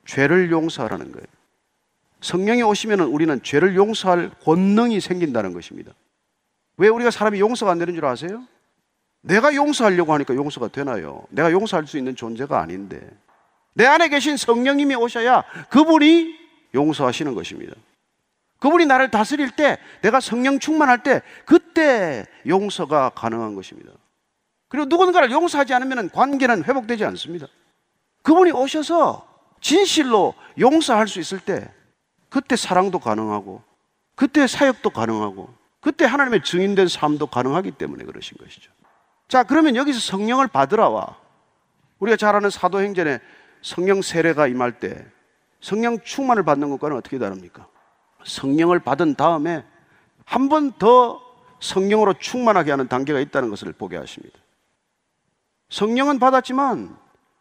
죄를 용서하라는 거예요. 성령이 오시면 우리는 죄를 용서할 권능이 생긴다는 것입니다. 왜 우리가 사람이 용서가 안 되는 줄 아세요? 내가 용서하려고 하니까 용서가 되나요? 내가 용서할 수 있는 존재가 아닌데 내 안에 계신 성령님이 오셔야 그분이 용서하시는 것입니다. 그분이 나를 다스릴 때, 내가 성령 충만할 때 그때 용서가 가능한 것입니다. 그리고 누군가를 용서하지 않으면 관계는 회복되지 않습니다. 그분이 오셔서 진실로 용서할 수 있을 때 그때 사랑도 가능하고 그때 사역도 가능하고 그때 하나님의 증인된 삶도 가능하기 때문에 그러신 것이죠. 자, 그러면 여기서 성령을 받으라와 우리가 잘 아는 사도행전에 성령 세례가 임할 때 성령 충만을 받는 것과는 어떻게 다릅니까? 성령을 받은 다음에 한 번 더 성령으로 충만하게 하는 단계가 있다는 것을 보게 하십니다. 성령은 받았지만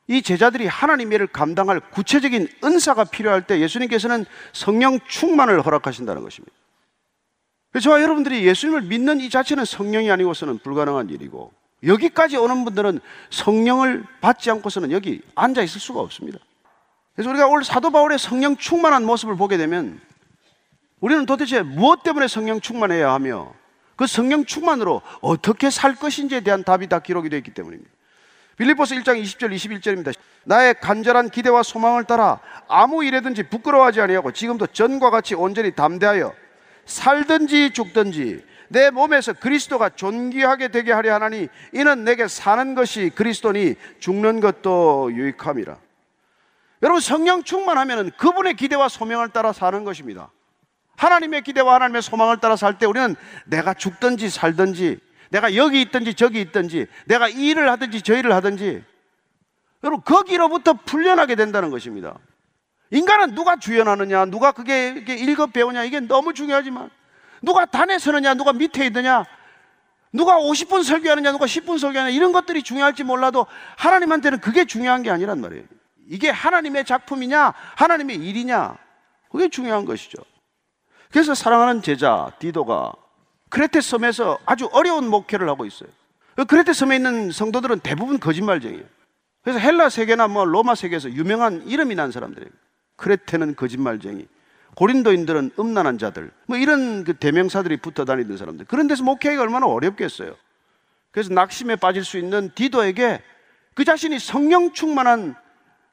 이 제자들이 하나님의 일을 감당할 구체적인 은사가 필요할 때 예수님께서는 성령 충만을 허락하신다는 것입니다. 저와 여러분들이 예수님을 믿는 이 자체는 성령이 아니고서는 불가능한 일이고, 여기까지 오는 분들은 성령을 받지 않고서는 여기 앉아 있을 수가 없습니다. 그래서 우리가 오늘 사도 바울의 성령 충만한 모습을 보게 되면 우리는 도대체 무엇 때문에 성령 충만해야 하며 그 성령 충만으로 어떻게 살 것인지에 대한 답이 다 기록이 되어 있기 때문입니다. 빌립보서 일 장 이십 절 이십일 절입니다. 나의 간절한 기대와 소망을 따라 아무 일에든지 부끄러워하지 아니하고 지금도 전과 같이 온전히 담대하여 살든지 죽든지 내 몸에서 그리스도가 존귀하게 되게 하려 하나니 이는 내게 사는 것이 그리스도니 죽는 것도 유익함이라. 여러분, 성령 충만하면 그분의 기대와 소명을 따라 사는 것입니다. 하나님의 기대와 하나님의 소망을 따라 살 때 우리는 내가 죽든지 살든지, 내가 여기 있든지 저기 있든지, 내가 이 일을 하든지 저 일을 하든지, 여러분 거기로부터 풀려나게 된다는 것입니다. 인간은 누가 주연하느냐, 누가 그게 일급 배우냐, 이게 너무 중요하지만 누가 단에 서느냐, 누가 밑에 있느냐, 누가 오십 분 설교하느냐, 누가 십 분 설교하느냐, 이런 것들이 중요할지 몰라도 하나님한테는 그게 중요한 게 아니란 말이에요. 이게 하나님의 작품이냐 하나님의 일이냐, 그게 중요한 것이죠. 그래서 사랑하는 제자 디도가 크레테 섬에서 아주 어려운 목회를 하고 있어요. 크레테 섬에 있는 성도들은 대부분 거짓말쟁이에요. 그래서 헬라 세계나 뭐 로마 세계에서 유명한 이름이 난 사람들이에요. 크레테는 거짓말쟁이, 고린도인들은 음란한 자들, 뭐 이런 그 대명사들이 붙어 다니던 사람들. 그런 데서 목회하기가 얼마나 어렵겠어요. 그래서 낙심에 빠질 수 있는 디도에게 그 자신이 성령 충만한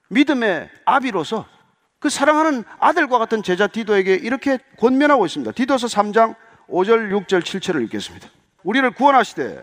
믿음의 아비로서 그 사랑하는 아들과 같은 제자 디도에게 이렇게 권면하고 있습니다. 디도서 삼 장 오 절 육 절 칠 절을 읽겠습니다. 우리를 구원하시되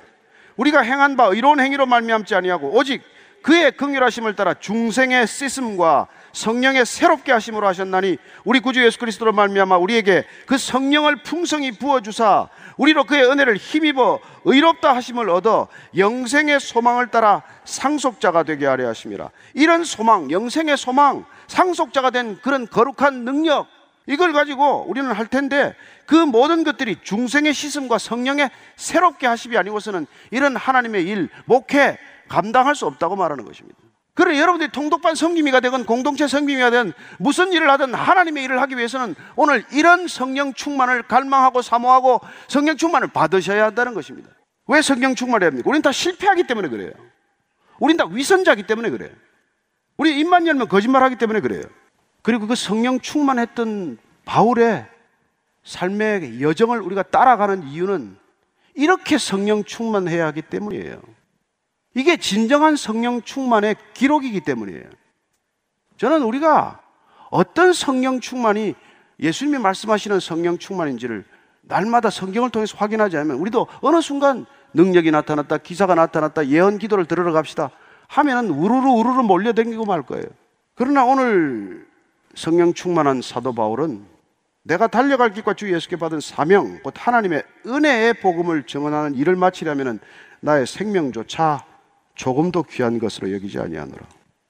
우리가 행한 바 의로운 행위로 말미암지 아니하고 오직 그의 긍휼하심을 따라 중생의 씻음과 성령의 새롭게 하심으로 하셨나니 우리 구주 예수 그리스도로 말미암아 우리에게 그 성령을 풍성히 부어주사 우리로 그의 은혜를 힘입어 의롭다 하심을 얻어 영생의 소망을 따라 상속자가 되게 하려 하심이라. 이런 소망, 영생의 소망, 상속자가 된 그런 거룩한 능력, 이걸 가지고 우리는 할 텐데 그 모든 것들이 중생의 씻음과 성령의 새롭게 하심이 아니고서는 이런 하나님의 일, 목회 감당할 수 없다고 말하는 것입니다. 그래, 여러분들이 통독반 성김이가 되건 공동체 성김이가 되건 무슨 일을 하든 하나님의 일을 하기 위해서는 오늘 이런 성령 충만을 갈망하고 사모하고 성령 충만을 받으셔야 한다는 것입니다. 왜 성령 충만을 해야 합니까? 우린 다 실패하기 때문에 그래요. 우린 다 위선자기 때문에 그래요. 우리 입만 열면 거짓말하기 때문에 그래요. 그리고 그 성령 충만했던 바울의 삶의 여정을 우리가 따라가는 이유는 이렇게 성령 충만해야 하기 때문이에요. 이게 진정한 성령 충만의 기록이기 때문이에요. 저는 우리가 어떤 성령 충만이 예수님이 말씀하시는 성령 충만인지를 날마다 성경을 통해서 확인하지 않으면 우리도 어느 순간 능력이 나타났다, 기사가 나타났다, 예언 기도를 들으러 갑시다 하면은 우르르 우르르 몰려다니고 말 거예요. 그러나 오늘 성령 충만한 사도 바울은 내가 달려갈 길과 주 예수께 받은 사명, 곧 하나님의 은혜의 복음을 증언하는 일을 마치려면 나의 생명조차 조금도 귀한 것으로 여기지 아니하노라.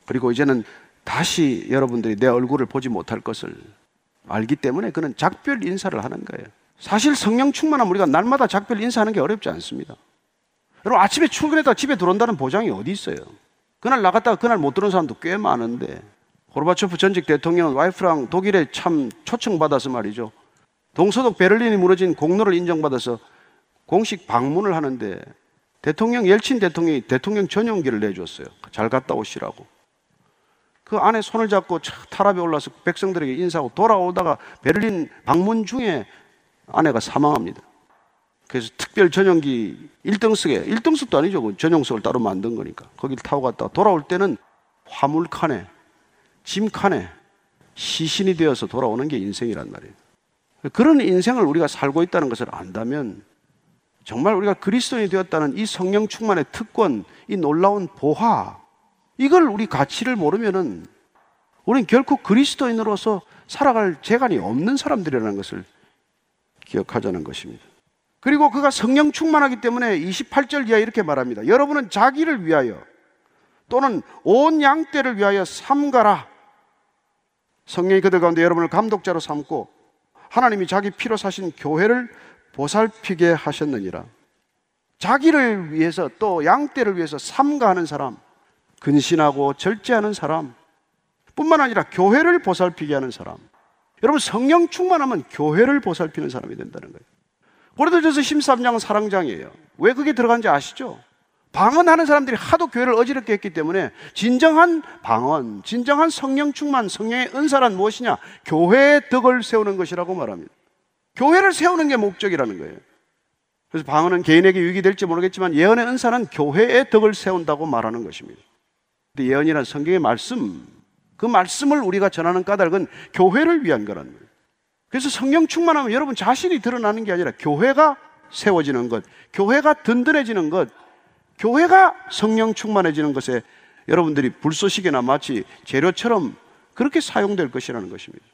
그리고 이제는 다시 여러분들이 내 얼굴을 보지 못할 것을 알기 때문에 그는 작별 인사를 하는 거예요. 사실 성령 충만하면 우리가 날마다 작별 인사하는 게 어렵지 않습니다. 여러분, 아침에 출근했다가 집에 들어온다는 보장이 어디 있어요? 그날 나갔다가 그날 못 들어온 사람도 꽤 많은데, 고르바초프 전직 대통령은 와이프랑 독일에 참 초청받아서 말이죠, 동서독 베를린이 무너진 공로를 인정받아서 공식 방문을 하는데 대통령 옐친 대통령이 대통령 전용기를 내줬어요. 잘 갔다 오시라고. 그 안에 손을 잡고 타락에 올라서 백성들에게 인사하고 돌아오다가 베를린 방문 중에 아내가 사망합니다. 그래서 특별 전용기 일 등석에, 일 등석도 아니죠, 전용석을 따로 만든 거니까 거길 타고 갔다가 돌아올 때는 화물칸에, 짐칸에 시신이 되어서 돌아오는 게 인생이란 말이에요. 그런 인생을 우리가 살고 있다는 것을 안다면 정말 우리가 그리스도인이 되었다는 이 성령 충만의 특권, 이 놀라운 보화, 이걸 우리 가치를 모르면은 우리는 결코 그리스도인으로서 살아갈 재간이 없는 사람들이라는 것을 기억하자는 것입니다. 그리고 그가 성령 충만하기 때문에 이십팔 절 이하에 이렇게 말합니다. 여러분은 자기를 위하여 또는 온 양떼를 위하여 삼가라. 성령이 그들 가운데 여러분을 감독자로 삼고 하나님이 자기 피로 사신 교회를 보살피게 하셨느니라. 자기를 위해서 또 양떼를 위해서 삼가하는 사람, 근신하고 절제하는 사람 뿐만 아니라 교회를 보살피게 하는 사람. 여러분, 성령 충만하면 교회를 보살피는 사람이 된다는 거예요. 고린도전서 십삼 장은 사랑장이에요. 왜 그게 들어간지 아시죠? 방언하는 사람들이 하도 교회를 어지럽게 했기 때문에 진정한 방언, 진정한 성령 충만, 성령의 은사란 무엇이냐? 교회의 덕을 세우는 것이라고 말합니다. 교회를 세우는 게 목적이라는 거예요. 그래서 방언은 개인에게 유익이 될지 모르겠지만 예언의 은사는 교회의 덕을 세운다고 말하는 것입니다. 근데 예언이란 성경의 말씀, 그 말씀을 우리가 전하는 까닭은 교회를 위한 거라는 거예요. 그래서 성령 충만하면 여러분 자신이 드러나는 게 아니라 교회가 세워지는 것, 교회가 든든해지는 것, 교회가 성령 충만해지는 것에 여러분들이 불쏘시개나 마치 재료처럼 그렇게 사용될 것이라는 것입니다.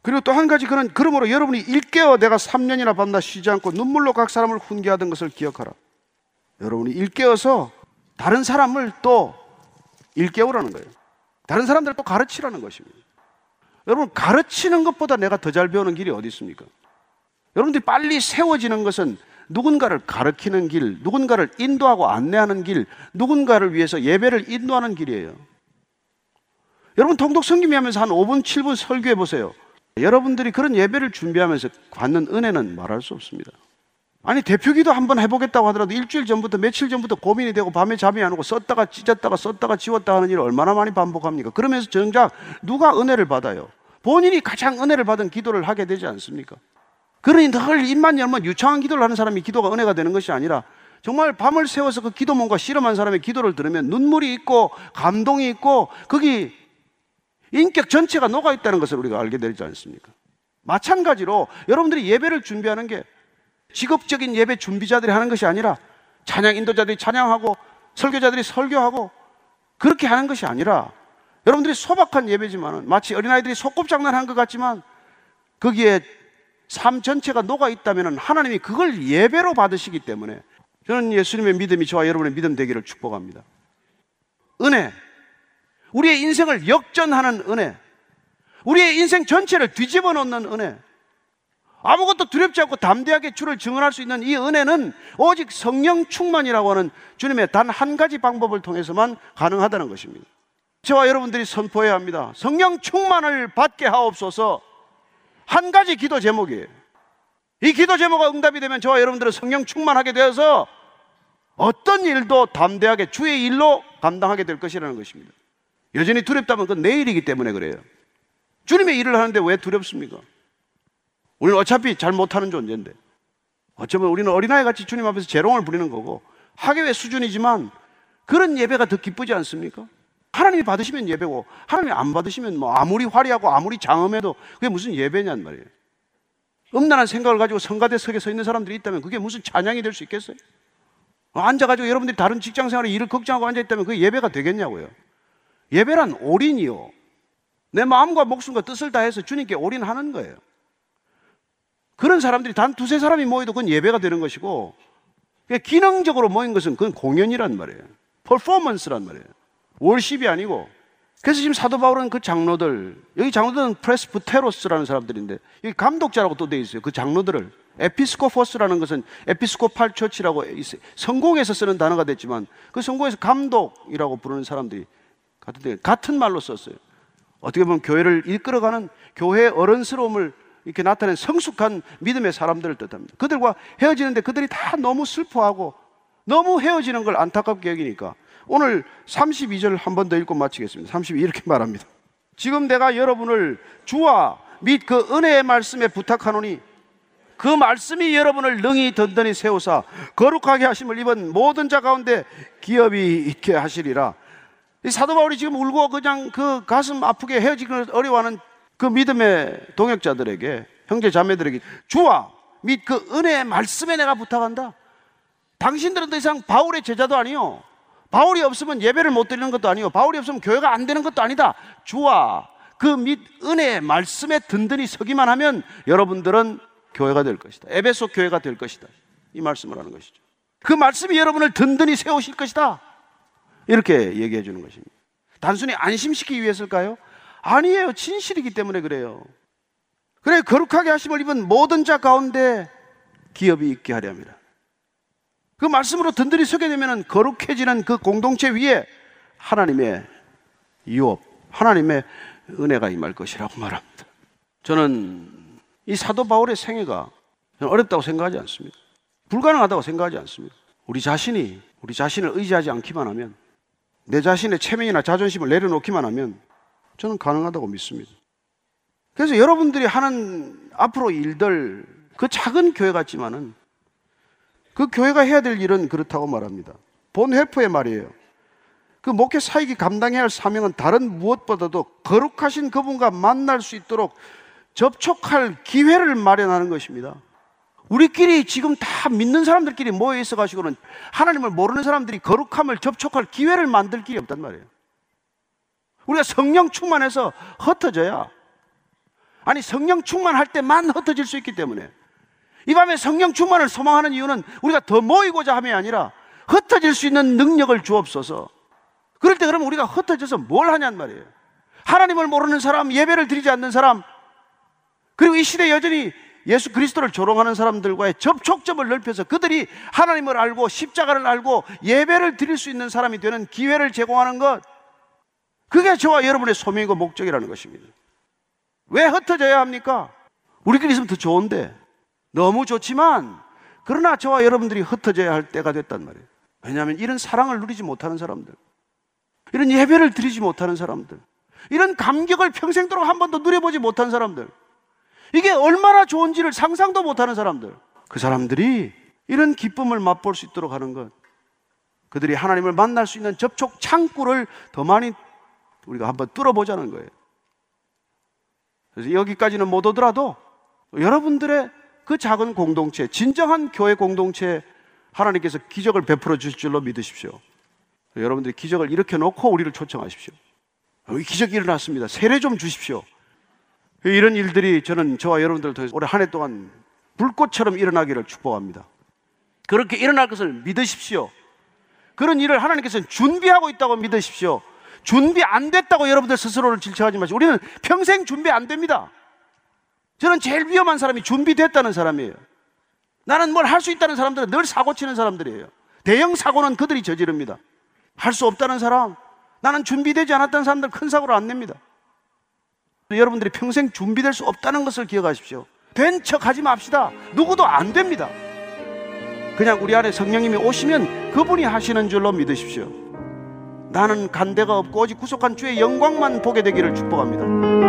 그리고 또 한 가지, 그는 그러므로 여러분이 일깨어 내가 삼 년이나 밤낮 쉬지 않고 눈물로 각 사람을 훈계하던 것을 기억하라. 여러분이 일깨어서 다른 사람을 또 일깨우라는 거예요. 다른 사람들을 또 가르치라는 것입니다. 여러분, 가르치는 것보다 내가 더 잘 배우는 길이 어디 있습니까? 여러분들이 빨리 세워지는 것은 누군가를 가르치는 길, 누군가를 인도하고 안내하는 길, 누군가를 위해서 예배를 인도하는 길이에요. 여러분, 통독 성김하면서 한 오 분, 칠 분 설교해 보세요. 여러분들이 그런 예배를 준비하면서 받는 은혜는 말할 수 없습니다. 아니, 대표기도 한번 해보겠다고 하더라도 일주일 전부터, 며칠 전부터 고민이 되고 밤에 잠이 안 오고 썼다가 찢었다가 썼다가 지웠다 하는 일을 얼마나 많이 반복합니까? 그러면서 정작 누가 은혜를 받아요? 본인이 가장 은혜를 받은 기도를 하게 되지 않습니까? 그러니 늘 입만 열면 유창한 기도를 하는 사람이 기도가 은혜가 되는 것이 아니라 정말 밤을 새워서 그 기도문과 실험한 사람의 기도를 들으면 눈물이 있고 감동이 있고 거기 인격 전체가 녹아있다는 것을 우리가 알게 되지 않습니까? 마찬가지로 여러분들이 예배를 준비하는 게 직업적인 예배 준비자들이 하는 것이 아니라 찬양 인도자들이 찬양하고 설교자들이 설교하고 그렇게 하는 것이 아니라 여러분들이 소박한 예배지만 마치 어린아이들이 소꿉장난한 것 같지만 거기에 삶 전체가 녹아있다면 하나님이 그걸 예배로 받으시기 때문에 저는 예수님의 믿음이 저와 여러분의 믿음 되기를 축복합니다. 은혜, 우리의 인생을 역전하는 은혜, 우리의 인생 전체를 뒤집어 놓는 은혜, 아무것도 두렵지 않고 담대하게 주를 증언할 수 있는 이 은혜는 오직 성령 충만이라고 하는 주님의 단 한 가지 방법을 통해서만 가능하다는 것입니다. 저와 여러분들이 선포해야 합니다. 성령 충만을 받게 하옵소서. 한 가지 기도 제목이에요. 이 기도 제목과 응답이 되면 저와 여러분들은 성령 충만하게 되어서 어떤 일도 담대하게 주의 일로 감당하게 될 것이라는 것입니다. 여전히 두렵다면 그건 내일이기 때문에 그래요. 주님의 일을 하는데 왜 두렵습니까? 우리는 어차피 잘 못하는 존재인데, 어쩌면 우리는 어린아이같이 주님 앞에서 재롱을 부리는 거고 학예회 수준이지만 그런 예배가 더 기쁘지 않습니까? 하나님이 받으시면 예배고 하나님이 안 받으시면 뭐 아무리 화려하고 아무리 장엄해도 그게 무슨 예배냐는 말이에요. 음란한 생각을 가지고 성가대석에 서 있는 사람들이 있다면 그게 무슨 찬양이 될 수 있겠어요? 앉아가지고 여러분들이 다른 직장생활에 일을 걱정하고 앉아있다면 그게 예배가 되겠냐고요. 예배란 올인이요, 내 마음과 목숨과 뜻을 다해서 주님께 올인하는 거예요. 그런 사람들이 단 두세 사람이 모여도 그건 예배가 되는 것이고 기능적으로 모인 것은 그건 공연이란 말이에요. 퍼포먼스란 말이에요. 월십이 아니고 그래서 지금 사도 바울은 그 장로들, 여기 장로들은 프레스부테로스라는 사람들인데 여기 감독자라고 또 되어 있어요. 그 장로들을 에피스코포스라는 것은 에피스코팔 처치라고 성공에서 쓰는 단어가 됐지만 그 성공에서 감독이라고 부르는 사람들이 같은, 같은 말로 썼어요. 어떻게 보면 교회를 이끌어가는 교회의 어른스러움을 이렇게 나타낸 성숙한 믿음의 사람들을 뜻합니다. 그들과 헤어지는데 그들이 다 너무 슬퍼하고 너무 헤어지는 걸 안타깝게 여기니까 오늘 삼십이 절을 한 번 더 읽고 마치겠습니다. 삼십이 이렇게 말합니다. 지금 내가 여러분을 주와 및 그 은혜의 말씀에 부탁하노니 그 말씀이 여러분을 능히 든든히 세우사 거룩하게 하심을 입은 모든 자 가운데 기업이 있게 하시리라. 이 사도 바울이 지금 울고 그냥 그 가슴 아프게 헤어지기 어려워하는 그 믿음의 동역자들에게, 형제 자매들에게 주와 및 그 은혜의 말씀에 내가 부탁한다. 당신들은 더 이상 바울의 제자도 아니요, 바울이 없으면 예배를 못 드리는 것도 아니요, 바울이 없으면 교회가 안 되는 것도 아니다. 주와 그 및 은혜의 말씀에 든든히 서기만 하면 여러분들은 교회가 될 것이다. 에베소 교회가 될 것이다. 이 말씀을 하는 것이죠. 그 말씀이 여러분을 든든히 세우실 것이다. 이렇게 얘기해 주는 것입니다. 단순히 안심시키기 위해서일까요? 아니에요. 진실이기 때문에 그래요. 그래 거룩하게 하심을 입은 모든 자 가운데 기업이 있게 하려 합니다. 그 말씀으로 든든히 서게 되면 거룩해지는 그 공동체 위에 하나님의 유업, 하나님의 은혜가 임할 것이라고 말합니다. 저는 이 사도 바울의 생애가 어렵다고 생각하지 않습니다. 불가능하다고 생각하지 않습니다. 우리 자신이 우리 자신을 의지하지 않기만 하면, 내 자신의 체면이나 자존심을 내려놓기만 하면 저는 가능하다고 믿습니다. 그래서 여러분들이 하는 앞으로 일들, 그 작은 교회 같지만은 그 교회가 해야 될 일은 그렇다고 말합니다. 본 회포의 말이에요. 그 목회 사역이 감당해야 할 사명은 다른 무엇보다도 거룩하신 그분과 만날 수 있도록 접촉할 기회를 마련하는 것입니다. 우리끼리 지금 다 믿는 사람들끼리 모여 있어 가지고는 하나님을 모르는 사람들이 거룩함을 접촉할 기회를 만들 길이 없단 말이에요. 우리가 성령 충만해서 흩어져야, 아니 성령 충만할 때만 흩어질 수 있기 때문에, 이 밤에 성령 충만을 소망하는 이유는 우리가 더 모이고자 함이 아니라 흩어질 수 있는 능력을 주옵소서. 그럴 때 그러면 우리가 흩어져서 뭘 하냔 말이에요. 하나님을 모르는 사람, 예배를 드리지 않는 사람, 그리고 이 시대에 여전히 예수 그리스도를 조롱하는 사람들과의 접촉점을 넓혀서 그들이 하나님을 알고 십자가를 알고 예배를 드릴 수 있는 사람이 되는 기회를 제공하는 것, 그게 저와 여러분의 소명이고 목적이라는 것입니다. 왜 흩어져야 합니까? 우리끼리 있으면 더 좋은데, 너무 좋지만 그러나 저와 여러분들이 흩어져야 할 때가 됐단 말이에요. 왜냐하면 이런 사랑을 누리지 못하는 사람들, 이런 예배를 드리지 못하는 사람들, 이런 감격을 평생도록 한 번도 누려보지 못한 사람들, 이게 얼마나 좋은지를 상상도 못하는 사람들, 그 사람들이 이런 기쁨을 맛볼 수 있도록 하는 것, 그들이 하나님을 만날 수 있는 접촉 창구를 더 많이 우리가 한번 뚫어보자는 거예요. 그래서 여기까지는 못 오더라도 여러분들의 그 작은 공동체, 진정한 교회 공동체에 하나님께서 기적을 베풀어 주실 줄로 믿으십시오. 여러분들이 기적을 일으켜놓고 우리를 초청하십시오. 기적이 일어났습니다. 세례 좀 주십시오. 이런 일들이 저는 저와 여러분들을 통해서 올해 한 해 동안 불꽃처럼 일어나기를 축복합니다. 그렇게 일어날 것을 믿으십시오. 그런 일을 하나님께서는 준비하고 있다고 믿으십시오. 준비 안 됐다고 여러분들 스스로를 질책하지 마시고, 우리는 평생 준비 안 됩니다. 저는 제일 위험한 사람이 준비됐다는 사람이에요. 나는 뭘 할 수 있다는 사람들은 늘 사고치는 사람들이에요. 대형 사고는 그들이 저지릅니다. 할 수 없다는 사람, 나는 준비되지 않았다는 사람들 큰 사고를 안 냅니다. 여러분들이 평생 준비될 수 없다는 것을 기억하십시오. 된 척 하지 맙시다. 누구도 안 됩니다. 그냥 우리 안에 성령님이 오시면 그분이 하시는 줄로 믿으십시오. 나는 간 데가 없고 오직 구속한 주의 영광만 보게 되기를 축복합니다.